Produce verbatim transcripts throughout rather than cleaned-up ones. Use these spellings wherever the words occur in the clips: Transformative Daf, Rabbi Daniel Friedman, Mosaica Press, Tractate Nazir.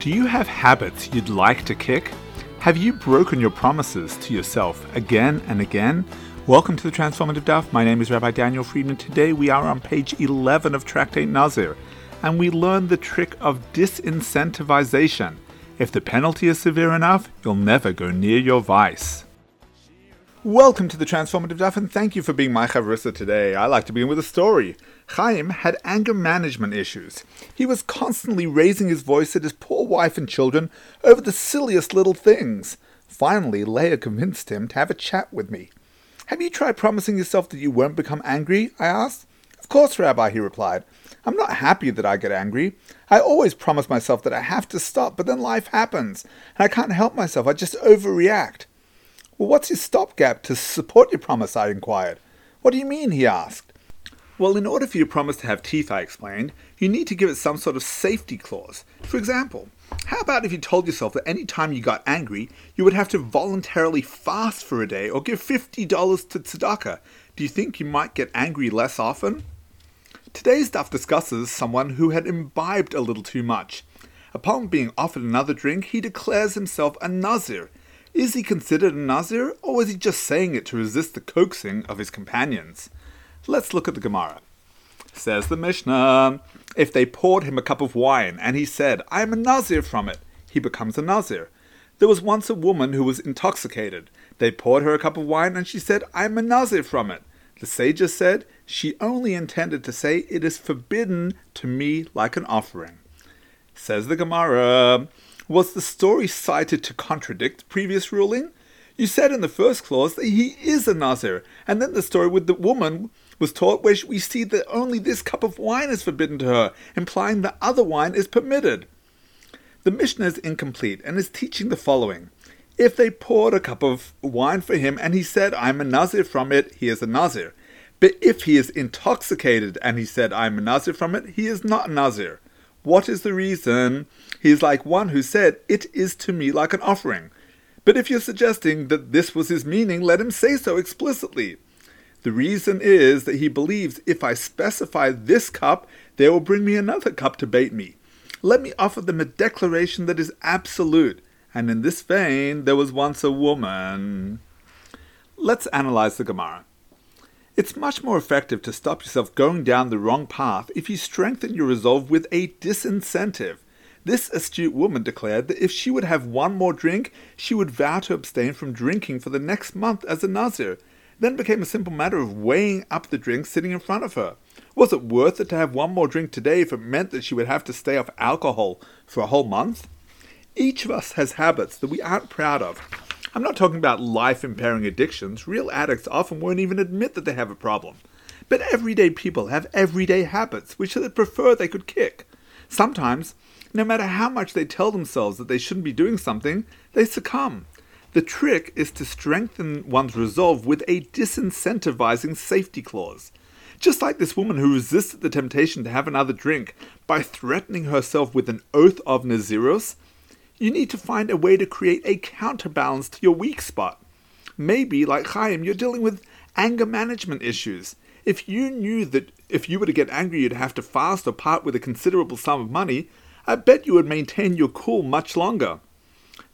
Do you have habits you'd like to kick? Have you broken your promises to yourself again and again? Welcome to the Transformative Daf. My name is Rabbi Daniel Friedman. Today we are on page eleven of Tractate Nazir, and we learn the trick of disincentivization. If the penalty is severe enough, you'll never go near your vice. Welcome to the Transformative Daf, and thank you for being my chavrissa today. I like to begin with a story. Chaim had anger management issues. He was constantly raising his voice at his poor wife and children over the silliest little things. Finally, Leah convinced him to have a chat with me. "Have you tried promising yourself that you won't become angry?" I asked. "Of course, Rabbi," he replied. "I'm not happy that I get angry. I always promise myself that I have to stop, but then life happens, and I can't help myself. I just overreact." "Well, what's your stopgap to support your promise?" I inquired. "What do you mean?" he asked. "Well, in order for your promise to have teeth," I explained, "you need to give it some sort of safety clause. For example, how about if you told yourself that any time you got angry, you would have to voluntarily fast for a day or give fifty dollars to tzedakah? Do you think you might get angry less often?" Today's daf discusses someone who had imbibed a little too much. Upon being offered another drink, he declares himself a nazir. Is he considered a Nazir, or is he just saying it to resist the coaxing of his companions? Let's look at the Gemara. Says the Mishnah, if they poured him a cup of wine, and he said, "I am a Nazir from it," he becomes a Nazir. There was once a woman who was intoxicated. They poured her a cup of wine, and she said, "I am a Nazir from it." The sages said, she only intended to say, "It is forbidden to me like an offering." Says the Gemara, was the story cited to contradict previous ruling? You said in the first clause that he is a Nazir, and then the story with the woman was taught where we see that only this cup of wine is forbidden to her, implying that other wine is permitted. The Mishnah is incomplete and is teaching the following. If they poured a cup of wine for him and he said, "I am a Nazir from it," he is a Nazir. But if he is intoxicated and he said, "I am a Nazir from it," he is not a Nazir. What is the reason? He is like one who said, "It is to me like an offering." But if you're suggesting that this was his meaning, let him say so explicitly. The reason is that he believes, if I specify this cup, they will bring me another cup to bait me. Let me offer them a declaration that is absolute. And in this vein, there was once a woman. Let's analyze the Gemara. It's much more effective to stop yourself going down the wrong path if you strengthen your resolve with a disincentive. This astute woman declared that if she would have one more drink, she would vow to abstain from drinking for the next month as a Nazir. Then became a simple matter of weighing up the drinks sitting in front of her. Was it worth it to have one more drink today if it meant that she would have to stay off alcohol for a whole month? Each of us has habits that we aren't proud of. I'm not talking about life-impairing addictions. Real addicts often won't even admit that they have a problem. But everyday people have everyday habits which they prefer they could kick. Sometimes, no matter how much they tell themselves that they shouldn't be doing something, they succumb. The trick is to strengthen one's resolve with a disincentivizing safety clause. Just like this woman who resisted the temptation to have another drink by threatening herself with an oath of Naziros, you need to find a way to create a counterbalance to your weak spot. Maybe, like Chaim, you're dealing with anger management issues. If you knew that if you were to get angry, you'd have to fast or part with a considerable sum of money, I bet you would maintain your cool much longer.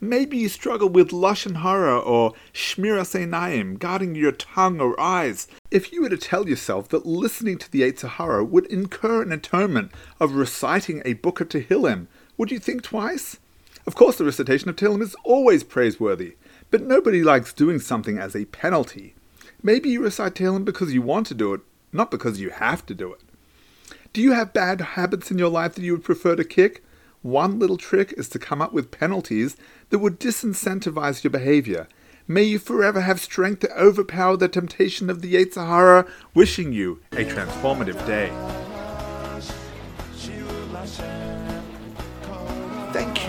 Maybe you struggle with Lashon Hara or Shmiras Einayim, guarding your tongue or eyes. If you were to tell yourself that listening to the Yetzer Hara would incur an atonement of reciting a book of Tehillim, would you think twice? Of course, the recitation of Tehillim is always praiseworthy, but nobody likes doing something as a penalty. Maybe you recite Tehillim because you want to do it, not because you have to do it. Do you have bad habits in your life that you would prefer to kick? One little trick is to come up with penalties that would disincentivize your behavior. May you forever have strength to overpower the temptation of the Yetzer Hara, wishing you a transformative day. Thank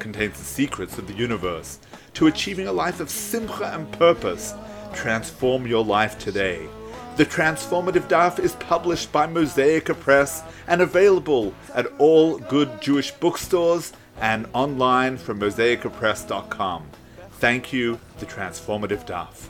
contains the secrets of the universe to achieving a life of simcha and purpose. Transform your life today. The Transformative Daf is published by Mosaica Press and available at all good Jewish bookstores and online from mosaica press dot com. Thank you, The Transformative Daf.